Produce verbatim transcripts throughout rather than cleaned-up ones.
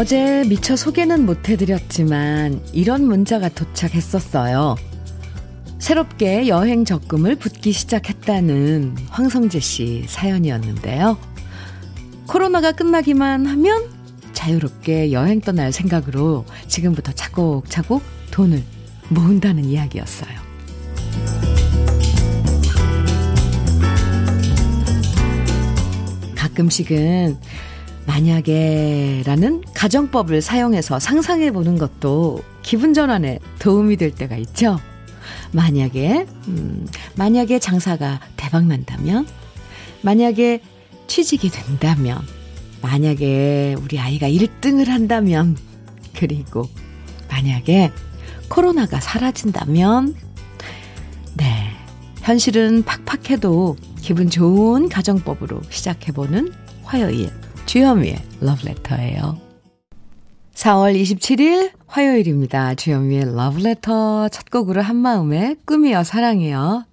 어제 미처 소개는 못해드렸지만 이런 문자가 도착했었어요. 새롭게 여행 적금을 붓기 시작했다는 황성재 씨 사연이었는데요. 코로나가 끝나기만 하면 자유롭게 여행 떠날 생각으로 지금부터 차곡차곡 돈을 모은다는 이야기였어요. 가끔씩은 만약에 라는 가정법을 사용해서 상상해보는 것도 기분 전환에 도움이 될 때가 있죠. 만약에 음, 만약에 장사가 대박난다면, 만약에 취직이 된다면, 만약에 우리 아이가 일 등을 한다면, 그리고 만약에 코로나가 사라진다면. 네, 현실은 팍팍해도 기분 좋은 가정법으로 시작해보는 화요일 주현미의 러브레터예요. 사월 이십칠일 화요일입니다. 주현미의 러브레터 첫 곡으로 한마음의 꿈이여 사랑이여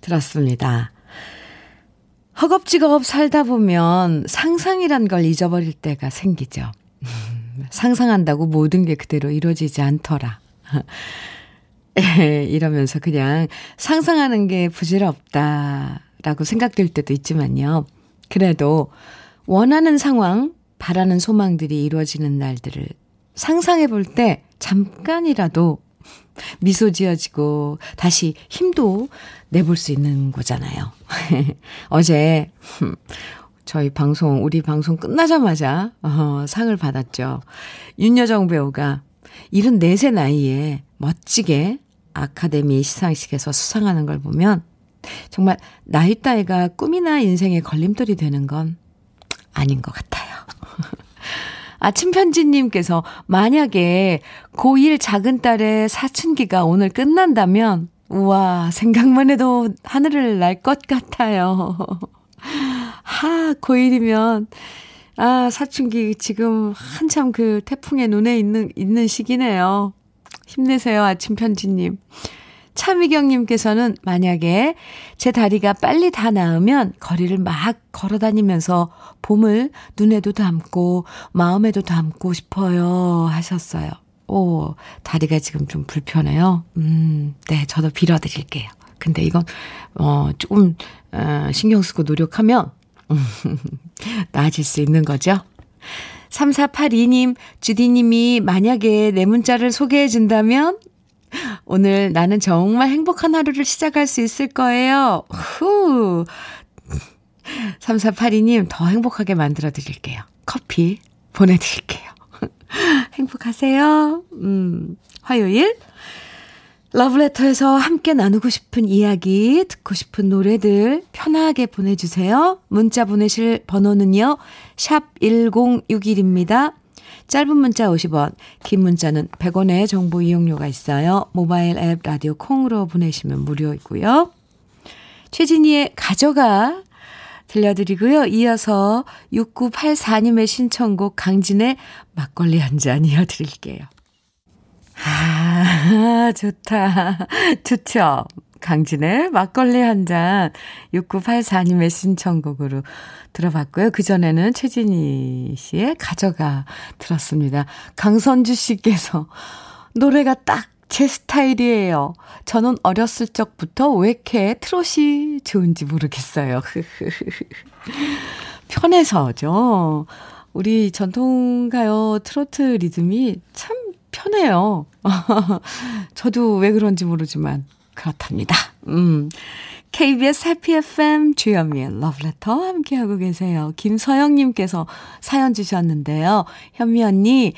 들었습니다. 허겁지겁 살다 보면 상상이란 걸 잊어버릴 때가 생기죠. 상상한다고 모든 게 그대로 이루어지지 않더라. 이러면서 그냥 상상하는 게 부질없다라고 생각될 때도 있지만요. 그래도 원하는 상황, 바라는 소망들이 이루어지는 날들을 상상해 볼 때 잠깐이라도 미소 지어지고 다시 힘도 내볼 수 있는 거잖아요. 어제 저희 방송, 우리 방송 끝나자마자 어, 상을 받았죠. 윤여정 배우가 일흔네 세 나이에 멋지게 아카데미 시상식에서 수상하는 걸 보면 정말 나이 따위가 꿈이나 인생의 걸림돌이 되는 건 아닌 것 같아요. 아침편지님께서 만약에 고일 작은 딸의 사춘기가 오늘 끝난다면 우와, 생각만 해도 하늘을 날 것 같아요. 하, 고일이면 아, 사춘기 지금 한참 그 태풍의 눈에 있는, 있는 시기네요. 힘내세요, 아침편지님. 차미경님께서는 만약에 제 다리가 빨리 다 나으면 거리를 막 걸어다니면서 봄을 눈에도 담고 마음에도 담고 싶어요 하셨어요. 오, 다리가 지금 좀 불편해요. 음, 네, 저도 빌어드릴게요. 근데 이건 어, 조금 어, 신경 쓰고 노력하면 나아질 수 있는 거죠. 삼사팔이님, 주디님이 만약에 내 문자를 소개해준다면 오늘 나는 정말 행복한 하루를 시작할 수 있을 거예요. 후. 삼사팔이님, 더 행복하게 만들어 드릴게요. 커피 보내드릴게요. 행복하세요. 음, 화요일 러브레터에서 함께 나누고 싶은 이야기, 듣고 싶은 노래들 편하게 보내주세요. 문자 보내실 번호는요, 샵 일공육일입니다. 짧은 문자 오십 원, 긴 문자는 백 원의 정보 이용료가 있어요. 모바일 앱 라디오 콩으로 보내시면 무료이고요. 최진희의 가져가 들려드리고요. 이어서 육구팔사님의 신청곡 강진의 막걸리 한 잔 이어드릴게요. 아, 좋다. 좋죠. 강진의 막걸리 한 잔 육구팔사님의 신청곡으로 들어봤고요. 그전에는 최진희 씨의 가져가 들었습니다. 강선주 씨께서 노래가 딱 제 스타일이에요. 저는 어렸을 적부터 왜 이렇게 트롯이 좋은지 모르겠어요. 편해서죠. 우리 전통가요 트로트 리듬이 참 편해요. 저도 왜 그런지 모르지만 그렇답니다. 음. 케이비에스 해피 에프엠 주현미의 러브레터 함께하고 계세요. 김서영님께서 사연 주셨는데요. 현미 언니,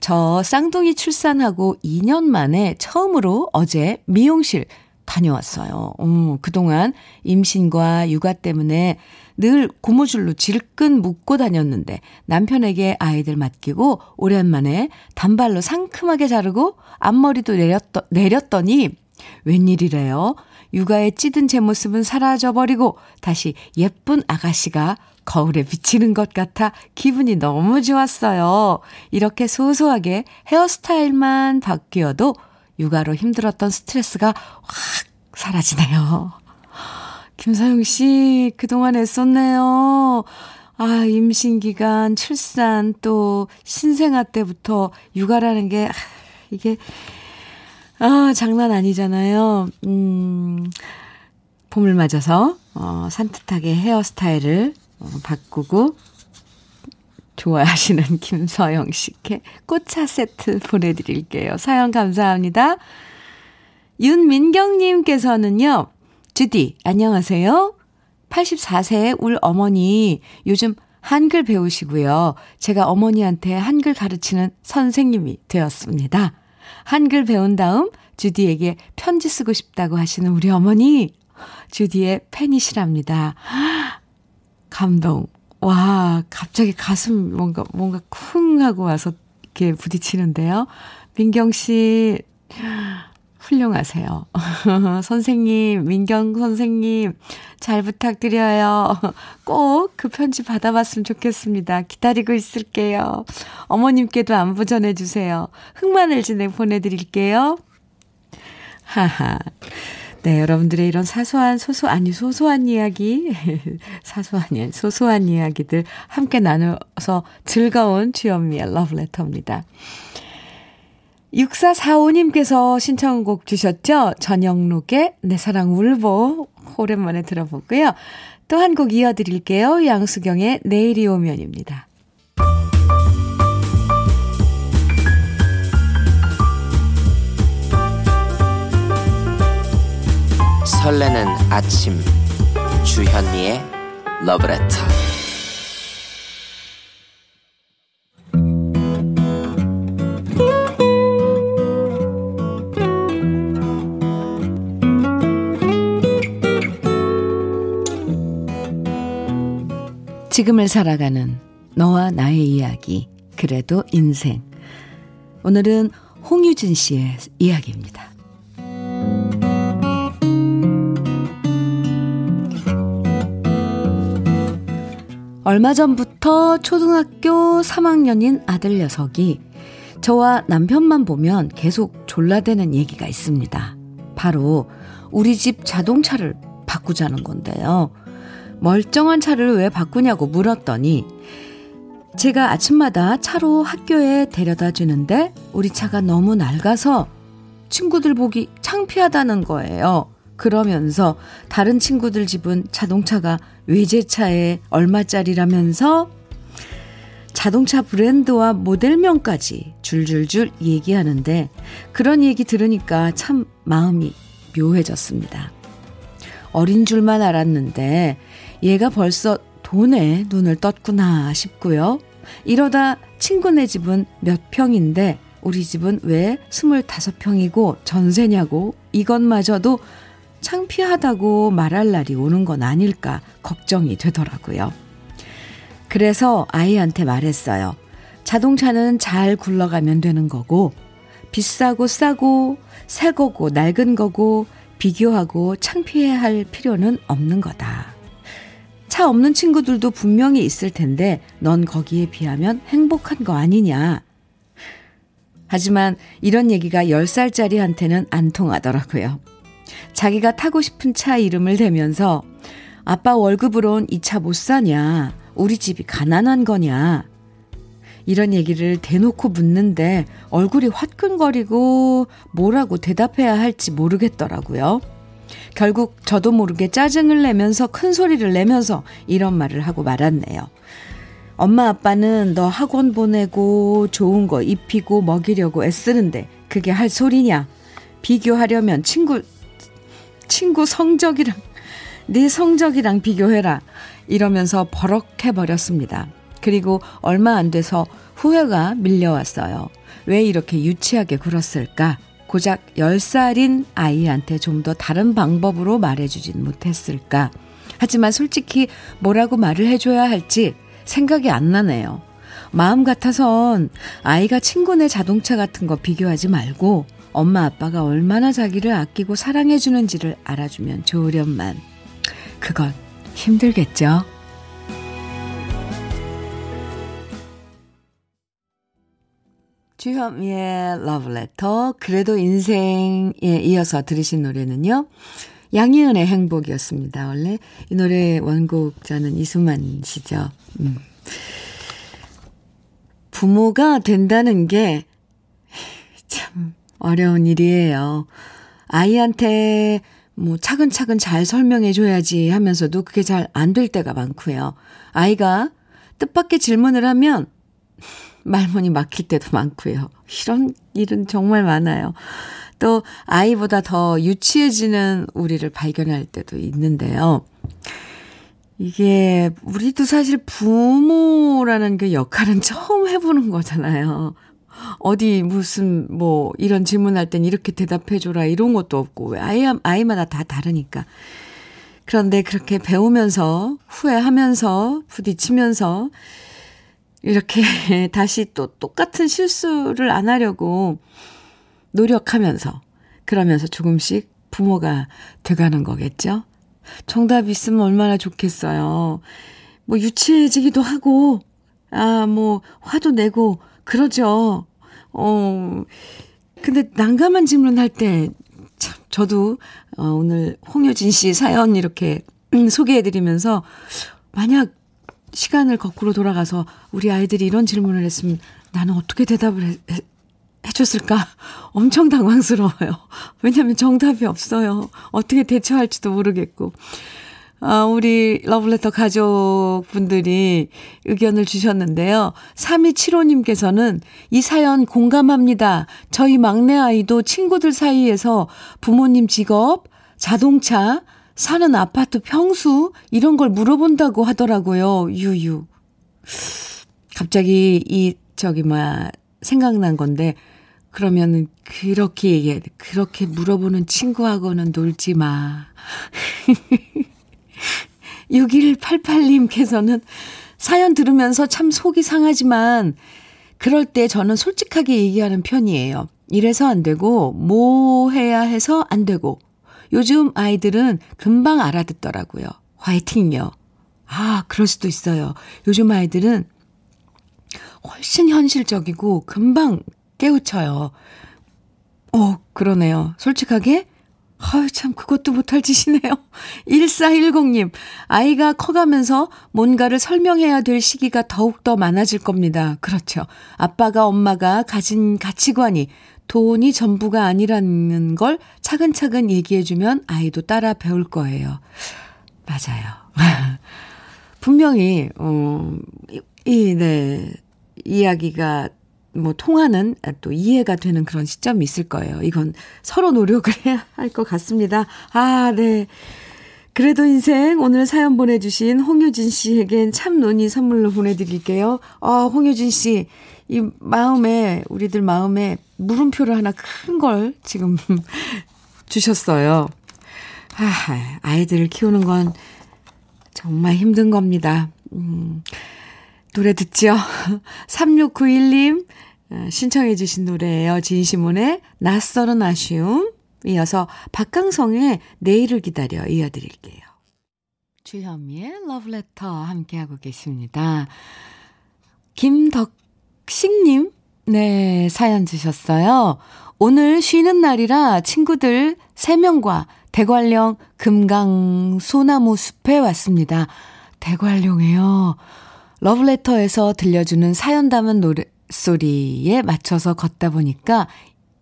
저 쌍둥이 출산하고 이 년 만에 처음으로 어제 미용실 다녀왔어요. 음, 그동안 임신과 육아 때문에 늘 고무줄로 질끈 묶고 다녔는데 남편에게 아이들 맡기고 오랜만에 단발로 상큼하게 자르고 앞머리도 내렸더, 내렸더니 웬일이래요? 육아에 찌든 제 모습은 사라져버리고 다시 예쁜 아가씨가 거울에 비치는 것 같아 기분이 너무 좋았어요. 이렇게 소소하게 헤어스타일만 바뀌어도 육아로 힘들었던 스트레스가 확 사라지네요. 김서영 씨, 그동안 애썼네요. 아, 임신기간, 출산, 또 신생아 때부터 육아라는 게 이게 아, 장난 아니잖아요. 음, 봄을 맞아서 어, 산뜻하게 헤어스타일을 어, 바꾸고 좋아하시는 김서영 씨께 꽃차 세트 보내드릴게요. 사연 감사합니다. 윤민경님께서는요. 주디, 안녕하세요. 팔십사 세의 울 어머니, 요즘 한글 배우시고요. 제가 어머니한테 한글 가르치는 선생님이 되었습니다. 한글 배운 다음 주디에게 편지 쓰고 싶다고 하시는 우리 어머니, 주디의 팬이시랍니다. 감동. 와, 갑자기 가슴 뭔가, 뭔가 쿵 하고 와서 이렇게 부딪히는데요. 민경 씨, 훌륭하세요. 선생님, 민경 선생님, 잘 부탁드려요. 꼭 그 편지 받아봤으면 좋겠습니다. 기다리고 있을게요. 어머님께도 안부 전해주세요. 흑마늘 진행 보내드릴게요. 하하. 네, 여러분들의 이런 사소한, 소소, 아니, 소소한 이야기, 사소한, 소소한 이야기들 함께 나눠서 즐거운 주현미의 러브레터입니다. 육사사오 님께서 신청곡 주셨죠? 전영록의 내 사랑 울보, 오랜만에 들어보고요. 또 한 곡 이어드릴게요. 양수경의 내일이 오면입니다. 설레는 아침 주현미의 러브레터. 지금을 살아가는 너와 나의 이야기, 그래도 인생. 오늘은 홍유진 씨의 이야기입니다. 얼마 전부터 초등학교 삼 학년인 아들 녀석이 저와 남편만 보면 계속 졸라대는 얘기가 있습니다. 바로 우리 집 자동차를 바꾸자는 건데요. 멀쩡한 차를 왜 바꾸냐고 물었더니 제가 아침마다 차로 학교에 데려다 주는데 우리 차가 너무 낡아서 친구들 보기 창피하다는 거예요. 그러면서 다른 친구들 집은 자동차가 외제차에 얼마짜리라면서 자동차 브랜드와 모델명까지 줄줄줄 얘기하는데 그런 얘기 들으니까 참 마음이 묘해졌습니다. 어린 줄만 알았는데 얘가 벌써 돈에 눈을 떴구나 싶고요. 이러다 친구네 집은 몇 평인데 우리 집은 왜 스물다섯 평이고 전세냐고 이것마저도 창피하다고 말할 날이 오는 건 아닐까 걱정이 되더라고요. 그래서 아이한테 말했어요. 자동차는 잘 굴러가면 되는 거고 비싸고 싸고 새 거고 낡은 거고 비교하고 창피해야 할 필요는 없는 거다. 차 없는 친구들도 분명히 있을 텐데 넌 거기에 비하면 행복한 거 아니냐. 하지만 이런 얘기가 열 살짜리한테는 안 통하더라고요. 자기가 타고 싶은 차 이름을 대면서 아빠 월급으론 이 차 못 사냐, 우리 집이 가난한 거냐 이런 얘기를 대놓고 묻는데 얼굴이 화끈거리고 뭐라고 대답해야 할지 모르겠더라고요. 결국 저도 모르게 짜증을 내면서 큰 소리를 내면서 이런 말을 하고 말았네요. 엄마 아빠는 너 학원 보내고 좋은 거 입히고 먹이려고 애쓰는데 그게 할 소리냐. 비교하려면 친구 친구 성적이랑 네 성적이랑 비교해라 이러면서 버럭해버렸습니다. 그리고 얼마 안 돼서 후회가 밀려왔어요. 왜 이렇게 유치하게 굴었을까. 고작 열 살인 아이한테 좀 더 다른 방법으로 말해주진 못했을까. 하지만 솔직히 뭐라고 말을 해줘야 할지 생각이 안 나네요. 마음 같아선 아이가 친구네 자동차 같은 거 비교하지 말고 엄마 아빠가 얼마나 자기를 아끼고 사랑해주는지를 알아주면 좋으련만. 그건 힘들겠죠. 주현미의 러브레터 그래도 인생에 이어서 들으신 노래는요. 양희은의 행복이었습니다. 원래 이 노래의 원곡자는 이수만 씨죠. 음. 부모가 된다는 게 참 어려운 일이에요. 아이한테 뭐 차근차근 잘 설명해줘야지 하면서도 그게 잘 안 될 때가 많고요. 아이가 뜻밖의 질문을 하면 말문이 막힐 때도 많고요. 이런 일은 정말 많아요. 또 아이보다 더 유치해지는 우리를 발견할 때도 있는데요. 이게 우리도 사실 부모라는 그 역할은 처음 해보는 거잖아요. 어디 무슨 뭐 이런 질문할 땐 이렇게 대답해줘라 이런 것도 없고 아이, 아이마다 다 다르니까. 그런데 그렇게 배우면서 후회하면서 부딪히면서 이렇게 다시 또 똑같은 실수를 안 하려고 노력하면서 그러면서 조금씩 부모가 돼가는 거겠죠. 정답이 있으면 얼마나 좋겠어요. 뭐 유치해지기도 하고 아 뭐 화도 내고 그러죠. 어 근데 난감한 질문할 때 참 저도 어, 오늘 홍유진 씨 사연 이렇게 소개해드리면서 만약 시간을 거꾸로 돌아가서 우리 아이들이 이런 질문을 했으면 나는 어떻게 대답을 해, 해, 해줬을까? 엄청 당황스러워요. 왜냐하면 정답이 없어요. 어떻게 대처할지도 모르겠고. 아, 우리 러블레터 가족분들이 의견을 주셨는데요. 삼이칠오님께서는 이 사연 공감합니다. 저희 막내 아이도 친구들 사이에서 부모님 직업, 자동차, 사는 아파트 평수 이런 걸 물어본다고 하더라고요. 유유. 갑자기 이 저기 뭐야 생각난 건데 그러면 그렇게 얘기해. 그렇게 물어보는 친구하고는 놀지 마. 육일팔팔님께서는 사연 들으면서 참 속이 상하지만 그럴 때 저는 솔직하게 얘기하는 편이에요. 이래서 안 되고 뭐 해야 해서 안 되고 요즘 아이들은 금방 알아듣더라고요. 화이팅요. 아, 그럴 수도 있어요. 요즘 아이들은 훨씬 현실적이고 금방 깨우쳐요. 오, 그러네요. 솔직하게? 아유, 참 그것도 못할 짓이네요. 일사일공님, 아이가 커가면서 뭔가를 설명해야 될 시기가 더욱더 많아질 겁니다. 그렇죠. 아빠가 엄마가 가진 가치관이 돈이 전부가 아니라는 걸 차근차근 얘기해주면 아이도 따라 배울 거예요. 맞아요. 분명히 어, 이, 네, 이야기가 뭐 통하는 또 이해가 되는 그런 시점이 있을 거예요. 이건 서로 노력을 해야 할 것 같습니다. 아, 네. 그래도 인생 오늘 사연 보내주신 홍유진 씨에겐 참 논이 선물로 보내드릴게요. 어, 홍유진 씨, 이 마음에 우리들 마음에 물음표를 하나 큰 걸 지금 주셨어요. 아, 아이들을 키우는 건 정말 힘든 겁니다. 음, 노래 듣죠? 삼육구일님 신청해 주신 노래예요. 진시몬의 낯설은 아쉬움 이어서 박강성의 내일을 기다려 이어드릴게요. 주현미의 러브레터 함께하고 계십니다. 김덕식님 네 사연 주셨어요. 오늘 쉬는 날이라 친구들 세 명과 대관령 금강소나무숲에 왔습니다. 대관령에요. 러브레터에서 들려주는 사연 담은 노래 소리에 맞춰서 걷다 보니까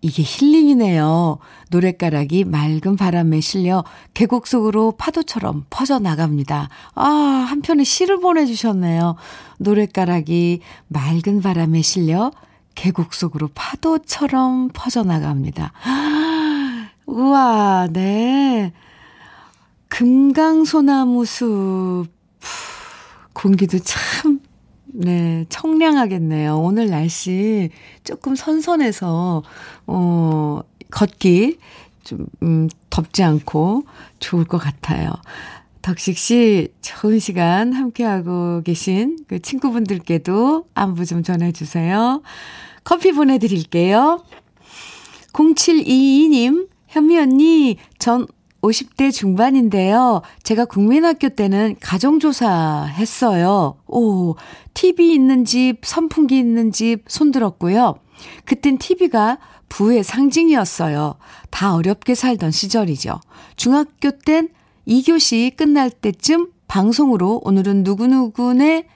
이게 힐링이네요. 노랫가락이 맑은 바람에 실려 계곡 속으로 파도처럼 퍼져나갑니다. 아, 한편의 시를 보내주셨네요. 노랫가락이 맑은 바람에 실려 계곡 속으로 파도처럼 퍼져나갑니다. 우와, 네. 금강소나무숲. 공기도 참, 네, 청량하겠네요. 오늘 날씨 조금 선선해서, 어, 걷기 좀, 음, 덥지 않고 좋을 것 같아요. 덕식 씨, 좋은 시간 함께하고 계신 그 친구분들께도 안부 좀 전해주세요. 커피 보내드릴게요. 공칠이이님, 현미 언니, 전 오십 대 중반인데요. 제가 국민학교 때는 가정조사 했어요. 오, 티비 있는 집, 선풍기 있는 집 손들었고요. 그땐 티비가 부의 상징이었어요. 다 어렵게 살던 시절이죠. 중학교 땐 이 교시 끝날 때쯤 방송으로 오늘은 누구누구네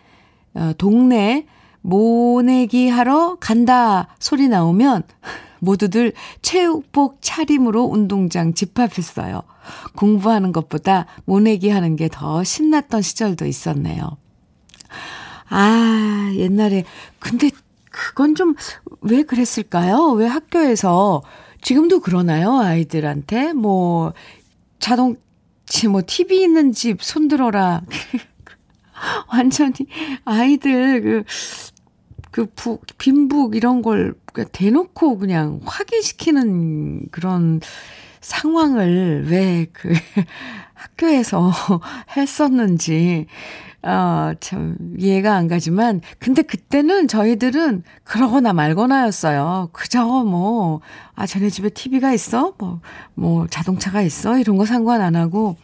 동네 모내기 하러 간다 소리 나오면 모두들 체육복 차림으로 운동장 집합했어요. 공부하는 것보다 모내기 하는 게 더 신났던 시절도 있었네요. 아, 옛날에 근데 그건 좀 왜 그랬을까요? 왜 학교에서 지금도 그러나요? 아이들한테 뭐 자동차 뭐 티비 있는 집 손들어라. 완전히 아이들 그 그 빈북 이런 걸 대놓고 그냥 확인시키는 그런 상황을 왜 그 학교에서 했었는지 어, 참 이해가 안 가지만 근데 그때는 저희들은 그러거나 말거나였어요. 그저 뭐 아 쟤네 집에 티비가 있어? 뭐, 뭐 자동차가 있어? 이런 거 상관 안 하고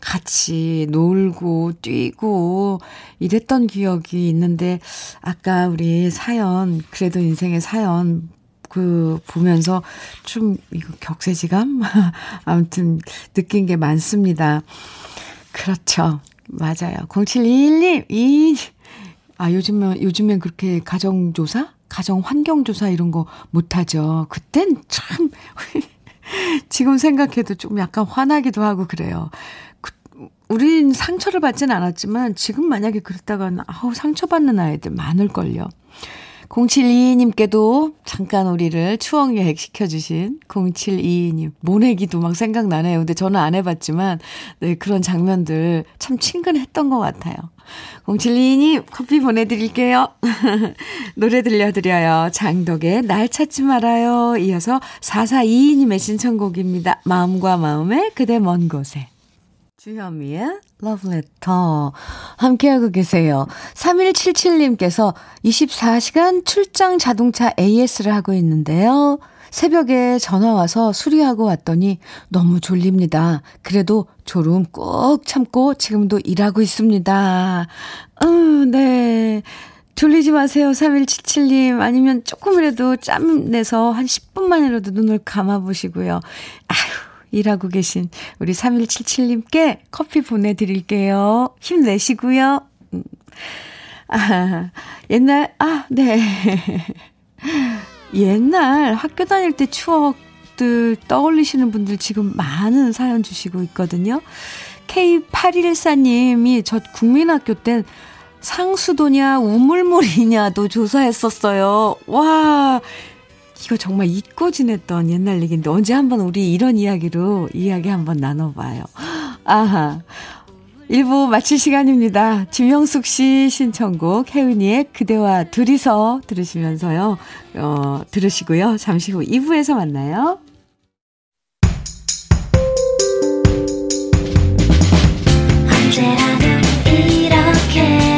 같이 놀고 뛰고 이랬던 기억이 있는데 아까 우리 사연 그래도 인생의 사연 그 보면서 좀 이거 격세지감 아무튼 느낀 게 많습니다. 그렇죠. 맞아요. 공칠이일 님 이 아 요즘은 요즘엔 그렇게 가정조사, 가정환경조사 이런 거 못 하죠. 그땐 참 지금 생각해도 좀 약간 화나기도 하고 그래요. 우린 상처를 받진 않았지만 지금 만약에 그랬다가는 아우 상처받는 아이들 많을걸요. 공칠이이 님께도 잠깐 우리를 추억 여행시켜주신 공칠이이 님 모내기도 막 생각나네요. 근데 저는 안 해봤지만 네, 그런 장면들 참 친근했던 것 같아요. 공칠이이 님 커피 보내드릴게요. 노래 들려드려요. 장덕의 날 찾지 말아요. 이어서 사사이이 님의 신청곡입니다. 마음과 마음의 그대 먼 곳에. 주현미의 러브레터 함께하고 계세요. 삼일칠칠 님께서 이십사 시간 출장 자동차 에이에스를 하고 있는데요. 새벽에 전화와서 수리하고 왔더니 너무 졸립니다. 그래도 졸음 꾹 참고 지금도 일하고 있습니다. 음, 네. 졸리지 마세요. 삼일칠칠 님 아니면 조금이라도 짬 내서 한 십 분만이라도 눈을 감아보시고요. 아휴. 일하고 계신 우리 삼일칠칠 님께 커피 보내드릴게요. 힘내시고요. 아, 옛날, 아, 네. 옛날 학교 다닐 때 추억들 떠올리시는 분들 지금 많은 사연 주시고 있거든요. 케이 팔일사 님이 저 국민학교 땐 상수도냐 우물물이냐도 조사했었어요. 와, 이거 정말 잊고 지냈던 옛날 얘기인데 언제 한번 우리 이런 이야기로 이야기 한번 나눠봐요. 아하, 일 부 마칠 시간입니다. 지명숙 씨 신청곡 혜은이의 그대와 둘이서 들으시면서요. 어, 들으시고요. 잠시 후 이 부에서 만나요. 언제라도 이렇게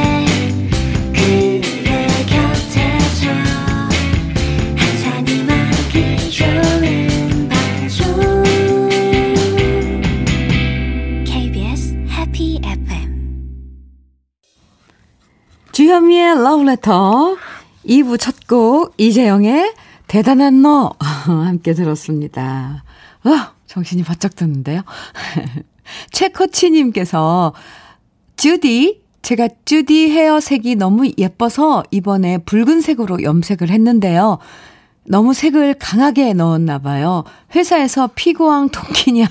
주현미의 러브레터 이 부 첫 곡 이재영의 대단한 너 함께 들었습니다. 와, 정신이 바짝 드는데요. 최코치님께서 주디 제가 주디 헤어색이 너무 예뻐서 이번에 붉은색으로 염색을 했는데요. 너무 색을 강하게 넣었나 봐요. 회사에서 피고왕 통키냐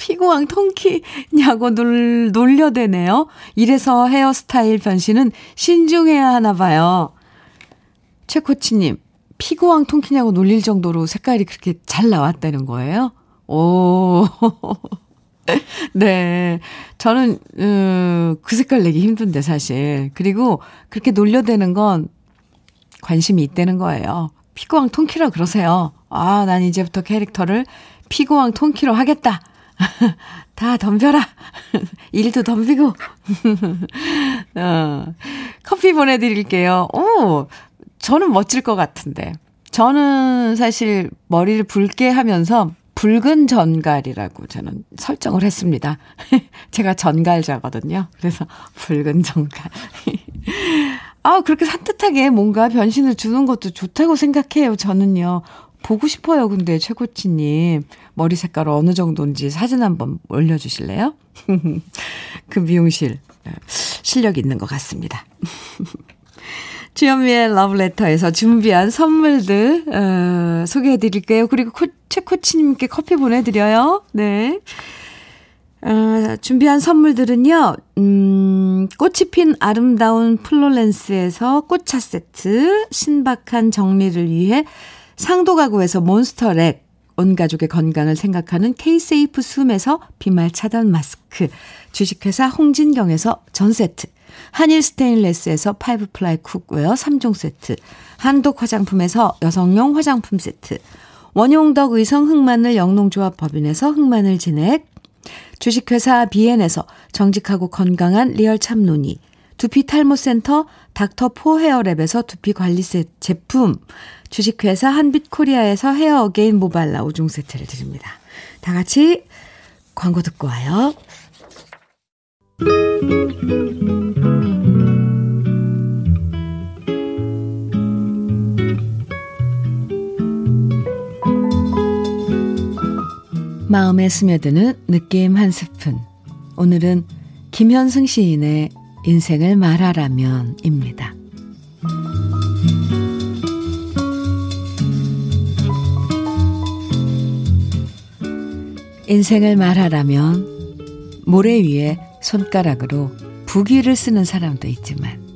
피고왕 통키냐고 놀, 놀려대네요. 이래서 헤어스타일 변신은 신중해야 하나 봐요. 최코치님, 피고왕 통키냐고 놀릴 정도로 색깔이 그렇게 잘 나왔다는 거예요? 오, 네. 저는 음, 그 색깔 내기 힘든데 사실. 그리고 그렇게 놀려대는 건 관심이 있다는 거예요. 피고왕 통키라 그러세요. 아, 난 이제부터 캐릭터를 피고왕 통키로 하겠다. 다 덤벼라. 일도 덤비고. 어, 커피 보내드릴게요. 오, 저는 멋질 것 같은데. 저는 사실 머리를 붉게 하면서 붉은 전갈이라고 저는 설정을 했습니다. 제가 전갈자거든요. 그래서 붉은 전갈. 아, 그렇게 산뜻하게 뭔가 변신을 주는 것도 좋다고 생각해요. 저는요. 보고 싶어요. 근데 최고치님 머리 색깔 어느 정도인지 사진 한번 올려주실래요? 그 미용실 실력 있는 것 같습니다. 주현미의 러브레터에서 준비한 선물들 어, 소개해드릴게요. 그리고 코, 최코치님께 커피 보내드려요. 네. 어, 준비한 선물들은요. 음, 꽃이 핀 아름다운 플로렌스에서 꽃차 세트, 신박한 정리를 위해 상도 가구에서 몬스터렉, 온 가족의 건강을 생각하는 K-세이프 숨에서 비말 차단 마스크, 주식회사 홍진경에서 전세트, 한일 스테인레스에서 파이브플라이 쿡웨어 삼 종 세트, 한독 화장품에서 여성용 화장품 세트, 원용덕 의성 흑마늘 영농조합 법인에서 흑마늘 진액, 주식회사 비엔에서 정직하고 건강한 리얼 참노니, 두피 탈모센터 닥터포 헤어랩에서 두피 관리 제품, 주식회사 한빛코리아에서 헤어 어게인 모발라 오 종 세트를 드립니다. 다 같이 광고 듣고 와요. 마음에 스며드는 느낌 한 스푼. 오늘은 김현승 시인의 인생을 말하라면입니다. 인생을 말하라면 모래 위에 손가락으로 부기를 쓰는 사람도 있지만,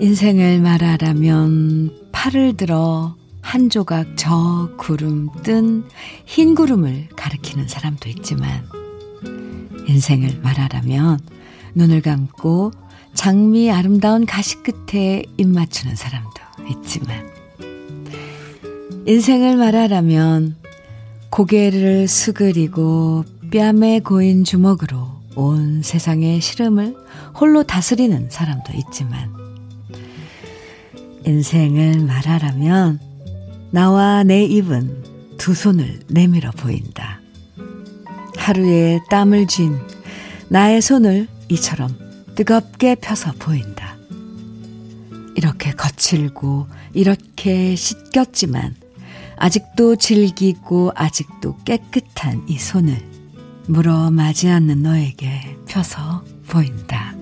인생을 말하라면 팔을 들어 한 조각 저 구름 뜬 흰 구름을 가리키는 사람도 있지만, 인생을 말하라면 눈을 감고 장미 아름다운 가시 끝에 입 맞추는 사람도 있지만, 인생을 말하라면 고개를 수그리고 뺨에 고인 주먹으로 온 세상의 시름을 홀로 다스리는 사람도 있지만, 인생을 말하라면 나와 내 입은 두 손을 내밀어 보인다. 하루에 땀을 쥔 나의 손을 이처럼 뜨겁게 펴서 보인다. 이렇게 거칠고 이렇게 씻겼지만 아직도 질기고 아직도 깨끗한 이 손을 물어 마지 않는 너에게 펴서 보인다.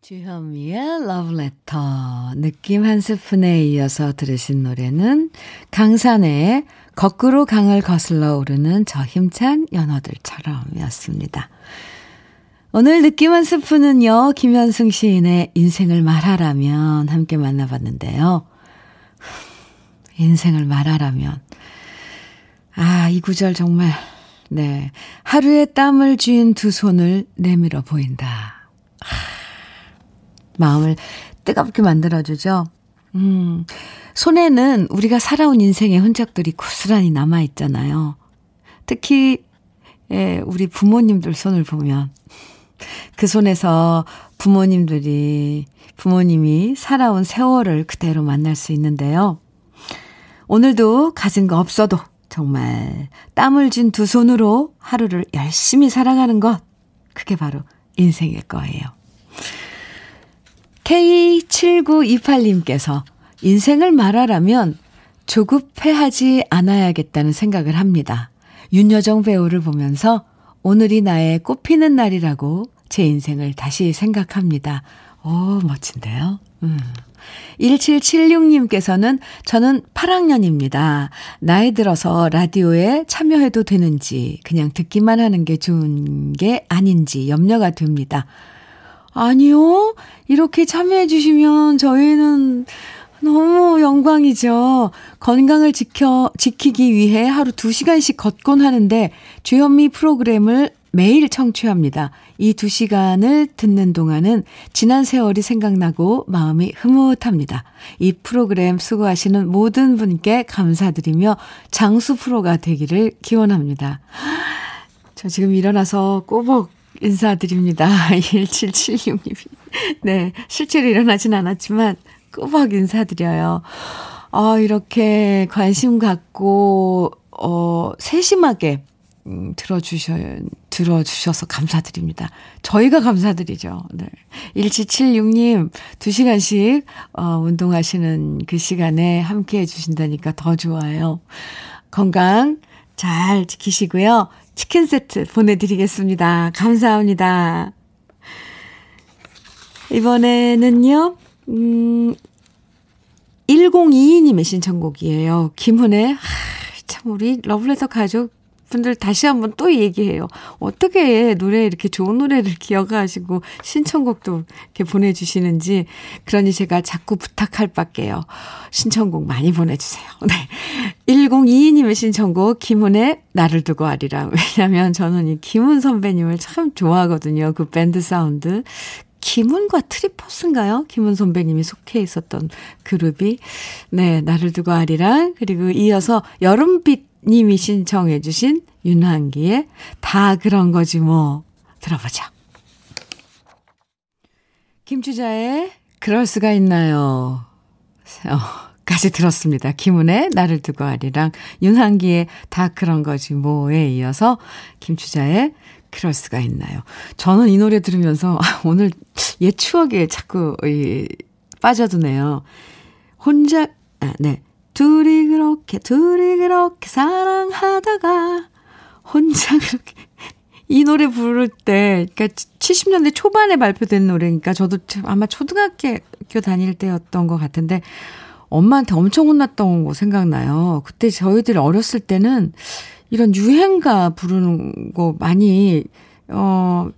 주현미의 러브레터 느낌 한 스푼에 이어서 들으신 노래는 강산의 거꾸로 강을 거슬러 오르는 저 힘찬 연어들처럼이었습니다. 오늘 느낌 한 스푼은요, 김현승 시인의 인생을 말하라면 함께 만나봤는데요. 인생을 말하라면, 아, 이 구절 정말, 네, 하루에 땀을 쥔 두 손을 내밀어 보인다. 마음을 뜨겁게 만들어주죠. 음, 손에는 우리가 살아온 인생의 흔적들이 고스란히 남아있잖아요. 특히 예, 우리 부모님들 손을 보면 그 손에서 부모님들이 부모님이 살아온 세월을 그대로 만날 수 있는데요. 오늘도 가진 거 없어도 정말 땀을 쥔 두 손으로 하루를 열심히 살아가는 것, 그게 바로 인생일 거예요. 케이 칠구이팔님께서 인생을 말하라면 조급해하지 않아야겠다는 생각을 합니다. 윤여정 배우를 보면서 오늘이 나의 꽃피는 날이라고 제 인생을 다시 생각합니다. 오, 멋진데요. 음. 일칠칠육님께서는 저는 팔 학년입니다. 나이 들어서 라디오에 참여해도 되는지 그냥 듣기만 하는 게 좋은 게 아닌지 염려가 됩니다. 아니요. 이렇게 참여해 주시면 저희는 너무 영광이죠. 건강을 지켜, 지키기 위해 하루 두 시간씩 걷곤 하는데 주현미 프로그램을 매일 청취합니다. 이 두 시간을 듣는 동안은 지난 세월이 생각나고 마음이 흐뭇합니다. 이 프로그램 수고하시는 모든 분께 감사드리며 장수 프로가 되기를 기원합니다. 저 지금 일어나서 꼬박 인사드립니다. 일칠칠육님이. 네, 실제로 일어나진 않았지만 꼬박 인사드려요. 아, 이렇게 관심 갖고, 어, 세심하게, 음, 들어주셔, 들어주셔서 감사드립니다. 저희가 감사드리죠. 네. 일칠칠육 님, 두 시간씩, 어, 운동하시는 그 시간에 함께 해주신다니까 더 좋아요. 건강 잘 지키시고요. 치킨 세트 보내드리겠습니다. 감사합니다. 이번에는요, 음, 일공이이 님의 신청곡이에요. 김훈의, 하, 참, 우리 러블레터 가족분들 다시 한번 또 얘기해요. 어떻게 노래, 이렇게 좋은 노래를 기억하시고 신청곡도 이렇게 보내주시는지. 그러니 제가 자꾸 부탁할 밖에요. 신청곡 많이 보내주세요. 네. 일공이이 님의 신청곡, 김훈의 나를 두고 아리랑. 왜냐면 저는 이 김훈 선배님을 참 좋아하거든요. 그 밴드 사운드. 김훈과 트리퍼스인가요? 김훈 선배님이 속해 있었던 그룹이. 네, 나를 두고 아리랑. 그리고 이어서 여름빛님이 신청해 주신 윤한기의 다 그런 거지 뭐. 들어보죠. 김추자의 그럴 수가 있나요? 까지 들었습니다. 김훈의 나를 두고 아리랑, 윤한기의 다 그런 거지 뭐에 이어서 김추자의 그럴 수가 있나요. 저는 이 노래 들으면서 오늘 옛 추억에 자꾸 빠져드네요. 혼자, 아, 네. 둘이 그렇게, 둘이 그렇게 사랑하다가 혼자 그렇게. 이 노래 부를 때, 그러니까 칠십 년대 초반에 발표된 노래니까 저도 아마 초등학교 다닐 때였던 것 같은데 엄마한테 엄청 혼났던 거 생각나요. 그때 저희들이 어렸을 때는 이런 유행가 부르는 거 많이, 어,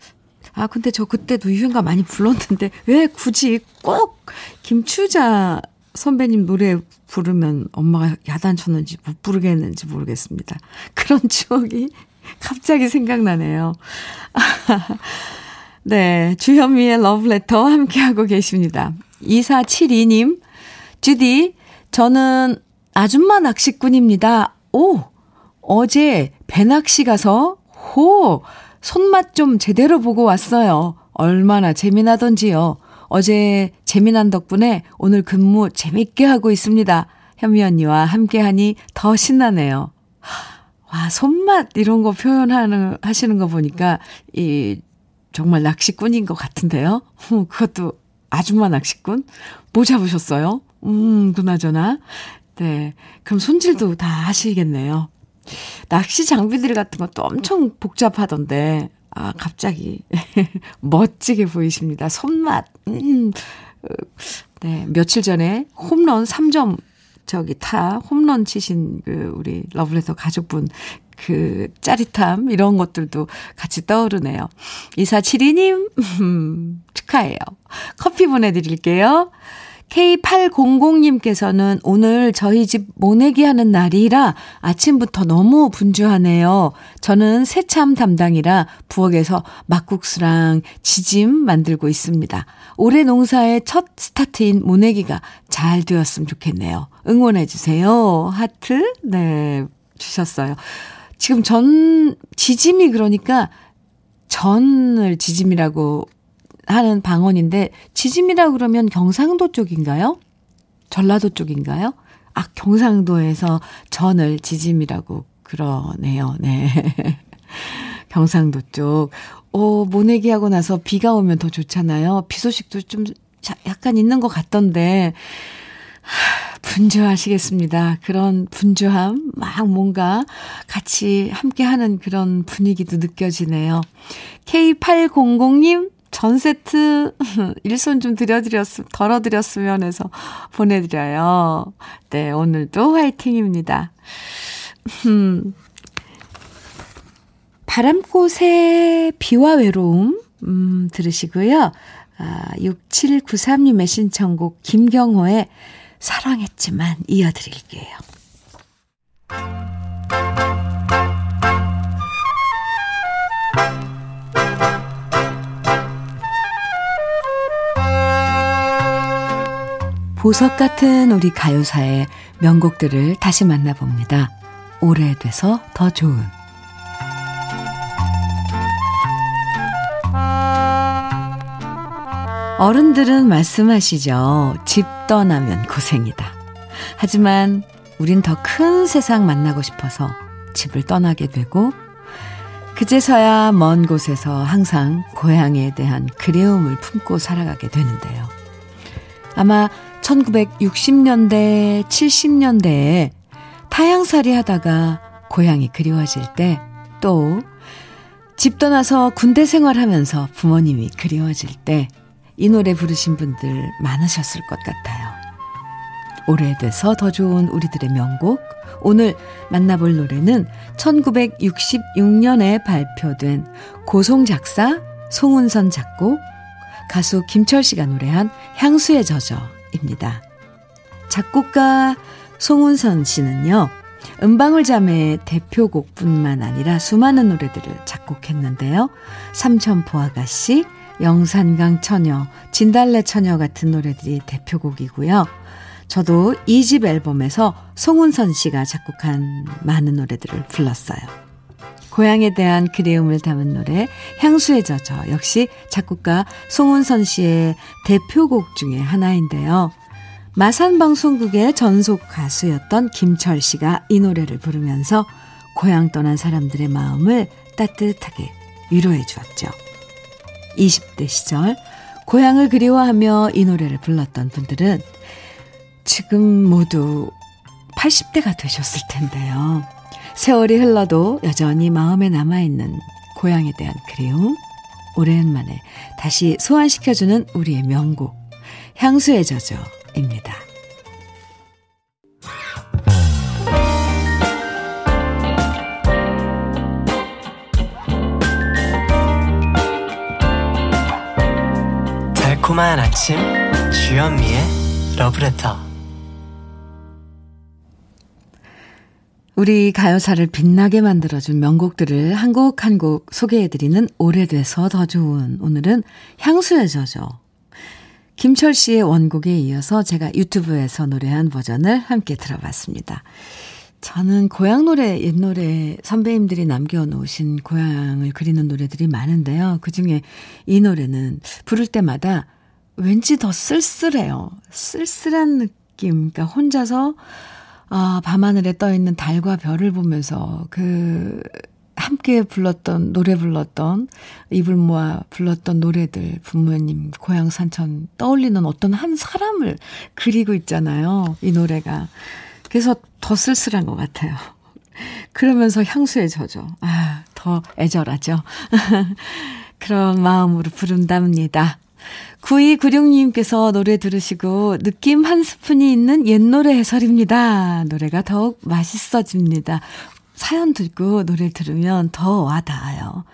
아, 근데 저 그때도 유행가 많이 불렀는데, 왜 굳이 꼭 김추자 선배님 노래 부르면 엄마가 야단쳤는지 못 부르겠는지 모르겠습니다. 그런 추억이 갑자기 생각나네요. 네. 주현미의 러브레터 함께하고 계십니다. 이사칠이 님, 주디, 저는 아줌마 낚시꾼입니다. 오! 어제 배낚시 가서 호! 손맛 좀 제대로 보고 왔어요. 얼마나 재미나던지요. 어제 재미난 덕분에 오늘 근무 재밌게 하고 있습니다. 현미 언니와 함께하니 더 신나네요. 와, 손맛 이런 거 표현하는 하시는 거 보니까 이 정말 낚시꾼인 것 같은데요. 그것도 아줌마 낚시꾼? 뭐 잡으셨어요? 음, 그나저나. 네, 그럼 손질도 다 하시겠네요. 낚시 장비들 같은 것도 엄청 복잡하던데, 아, 갑자기 멋지게 보이십니다. 손맛. 음. 네, 며칠 전에 홈런 삼 점 저기 타 홈런 치신 그 우리 러블레터 가족분 그 짜릿함 이런 것들도 같이 떠오르네요. 이사칠이 님 축하해요. 커피 보내드릴게요. 케이 팔공공 님께서는 오늘 저희 집 모내기 하는 날이라 아침부터 너무 분주하네요. 저는 새참 담당이라 부엌에서 막국수랑 지짐 만들고 있습니다. 올해 농사의 첫 스타트인 모내기가 잘 되었으면 좋겠네요. 응원해 주세요. 하트 네 주셨어요. 지금 전 지짐이 그러니까 전을 지짐이라고 하는 방언인데 지짐이라 그러면 경상도 쪽인가요? 전라도 쪽인가요? 아, 경상도에서 전을 지짐이라고 그러네요. 네. 경상도 쪽. 오, 모내기하고 나서 비가 오면 더 좋잖아요. 비 소식도 좀 약간 있는 것 같던데. 하, 분주하시겠습니다. 그런 분주함, 막 뭔가 같이 함께하는 그런 분위기도 느껴지네요. 케이 팔공공 님 전 세트 일손 좀 드려드렸으면, 덜어드렸으면 해서 보내드려요. 네, 오늘도 화이팅입니다. 음, 바람꽃의 비와 외로움, 음, 들으시고요. 아, 육칠구삼 님의 신청곡 김경호의 사랑했지만 이어드릴게요. 보석 같은 우리 가요사의 명곡들을 다시 만나봅니다. 오래돼서 더 좋은. 어른들은 말씀하시죠. 집 떠나면 고생이다. 하지만 우린 더 큰 세상 만나고 싶어서 집을 떠나게 되고 그제서야 먼 곳에서 항상 고향에 대한 그리움을 품고 살아가게 되는데요. 아마 천구백육십 년대, 칠십 년대에 타향살이 하다가 고향이 그리워질 때, 또 집 떠나서 군대 생활하면서 부모님이 그리워질 때 이 노래 부르신 분들 많으셨을 것 같아요. 오래돼서 더 좋은 우리들의 명곡, 오늘 만나볼 노래는 천구백육십육 년에 발표된 고송 작사, 송운선 작곡, 가수 김철 씨가 노래한 향수에 젖어입니다. 작곡가 송운선 씨는요, 음방울 자매의 대표곡뿐만 아니라 수많은 노래들을 작곡했는데요. 삼천포아가씨, 영산강처녀, 진달래처녀 같은 노래들이 대표곡이고요. 저도 이 집 앨범에서 송운선 씨가 작곡한 많은 노래들을 불렀어요. 고향에 대한 그리움을 담은 노래 향수에 젖어 역시 작곡가 송운선 씨의 대표곡 중에 하나인데요. 마산방송국의 전속 가수였던 김철 씨가 이 노래를 부르면서 고향 떠난 사람들의 마음을 따뜻하게 위로해 주었죠. 이십 대 시절 고향을 그리워하며 이 노래를 불렀던 분들은 지금 모두 팔십 대가 되셨을 텐데요. 세월이 흘러도 여전히 마음에 남아있는 고향에 대한 그리움, 오랜만에 다시 소환시켜주는 우리의 명곡 향수에 젖어 입니다. 달콤한 아침 주현미의 러브레터. 우리 가요사를 빛나게 만들어준 명곡들을 한 곡 한 곡 소개해드리는 오래돼서 더 좋은, 오늘은 향수에 젖어. 김철 씨의 원곡에 이어서 제가 유튜브에서 노래한 버전을 함께 들어봤습니다. 저는 고향 노래, 옛 노래, 선배님들이 남겨놓으신 고향을 그리는 노래들이 많은데요. 그중에 이 노래는 부를 때마다 왠지 더 쓸쓸해요. 쓸쓸한 느낌. 그러니까 혼자서 아, 밤하늘에 떠있는 달과 별을 보면서 그 함께 불렀던, 노래 불렀던, 입을 모아 불렀던 노래들, 부모님, 고향, 산천 떠올리는 어떤 한 사람을 그리고 있잖아요, 이 노래가. 그래서 더 쓸쓸한 것 같아요. 그러면서 향수에 젖어. 아, 더 애절하죠. 그런 마음으로 부른답니다. 구이구육 님께서 노래 들으시고 느낌 한 스푼이 있는 옛노래 해설입니다. 노래가 더욱 맛있어집니다. 사연 듣고 노래 들으면 더 와닿아요.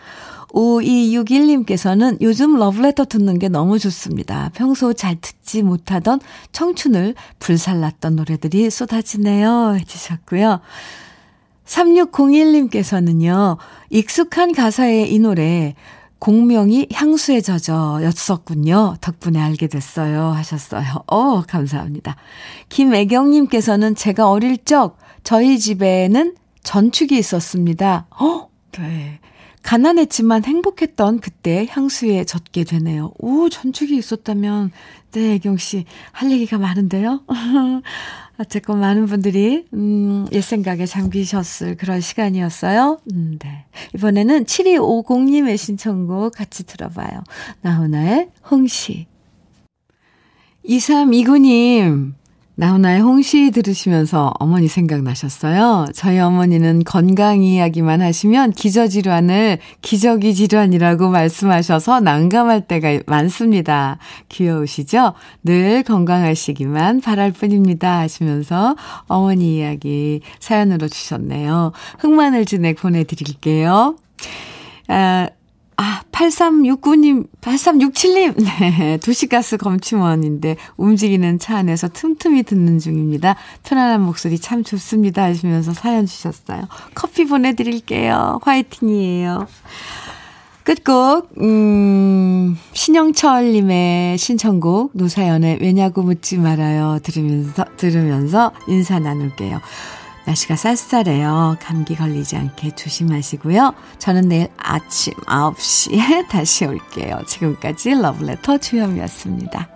오이육일 님께서는 요즘 러브레터 듣는 게 너무 좋습니다. 평소 잘 듣지 못하던 청춘을 불살랐던 노래들이 쏟아지네요 해주셨고요. 삼육공일 님께서는요. 익숙한 가사의 이 노래 공명이 향수에 젖어였었군요. 덕분에 알게 됐어요 하셨어요. 오, 감사합니다. 김애경님께서는 제가 어릴 적 저희 집에는 전축이 있었습니다. 어? 네. 가난했지만 행복했던 그때 향수에 젖게 되네요. 오, 전축이 있었다면, 네, 애경 씨, 할 얘기가 많은데요? 어쨌건 많은 분들이, 음, 옛 생각에 잠기셨을 그런 시간이었어요. 음, 네. 이번에는 칠이오공 님의 신청곡 같이 들어봐요. 나훈아의 홍시. 이삼이구 님. 나훈아의 홍시 들으시면서 어머니 생각나셨어요? 저희 어머니는 건강 이야기만 하시면 기저질환을 기저귀 질환이라고 말씀하셔서 난감할 때가 많습니다. 귀여우시죠? 늘 건강하시기만 바랄 뿐입니다 하시면서 어머니 이야기 사연으로 주셨네요. 흑마늘 진액 보내드릴게요. 아, 아, 팔삼육구 님, 팔삼육칠 님, 네, 도시가스 검침원인데 움직이는 차 안에서 틈틈이 듣는 중입니다. 편안한 목소리 참 좋습니다 하시면서 사연 주셨어요. 커피 보내드릴게요. 화이팅이에요. 끝곡 음, 신영철님의 신청곡 노사연의 왜냐고 묻지 말아요 들으면서, 들으면서 인사 나눌게요. 날씨가 쌀쌀해요. 감기 걸리지 않게 조심하시고요. 저는 내일 아침 아홉 시에 다시 올게요. 지금까지 러브레터 주현미였습니다.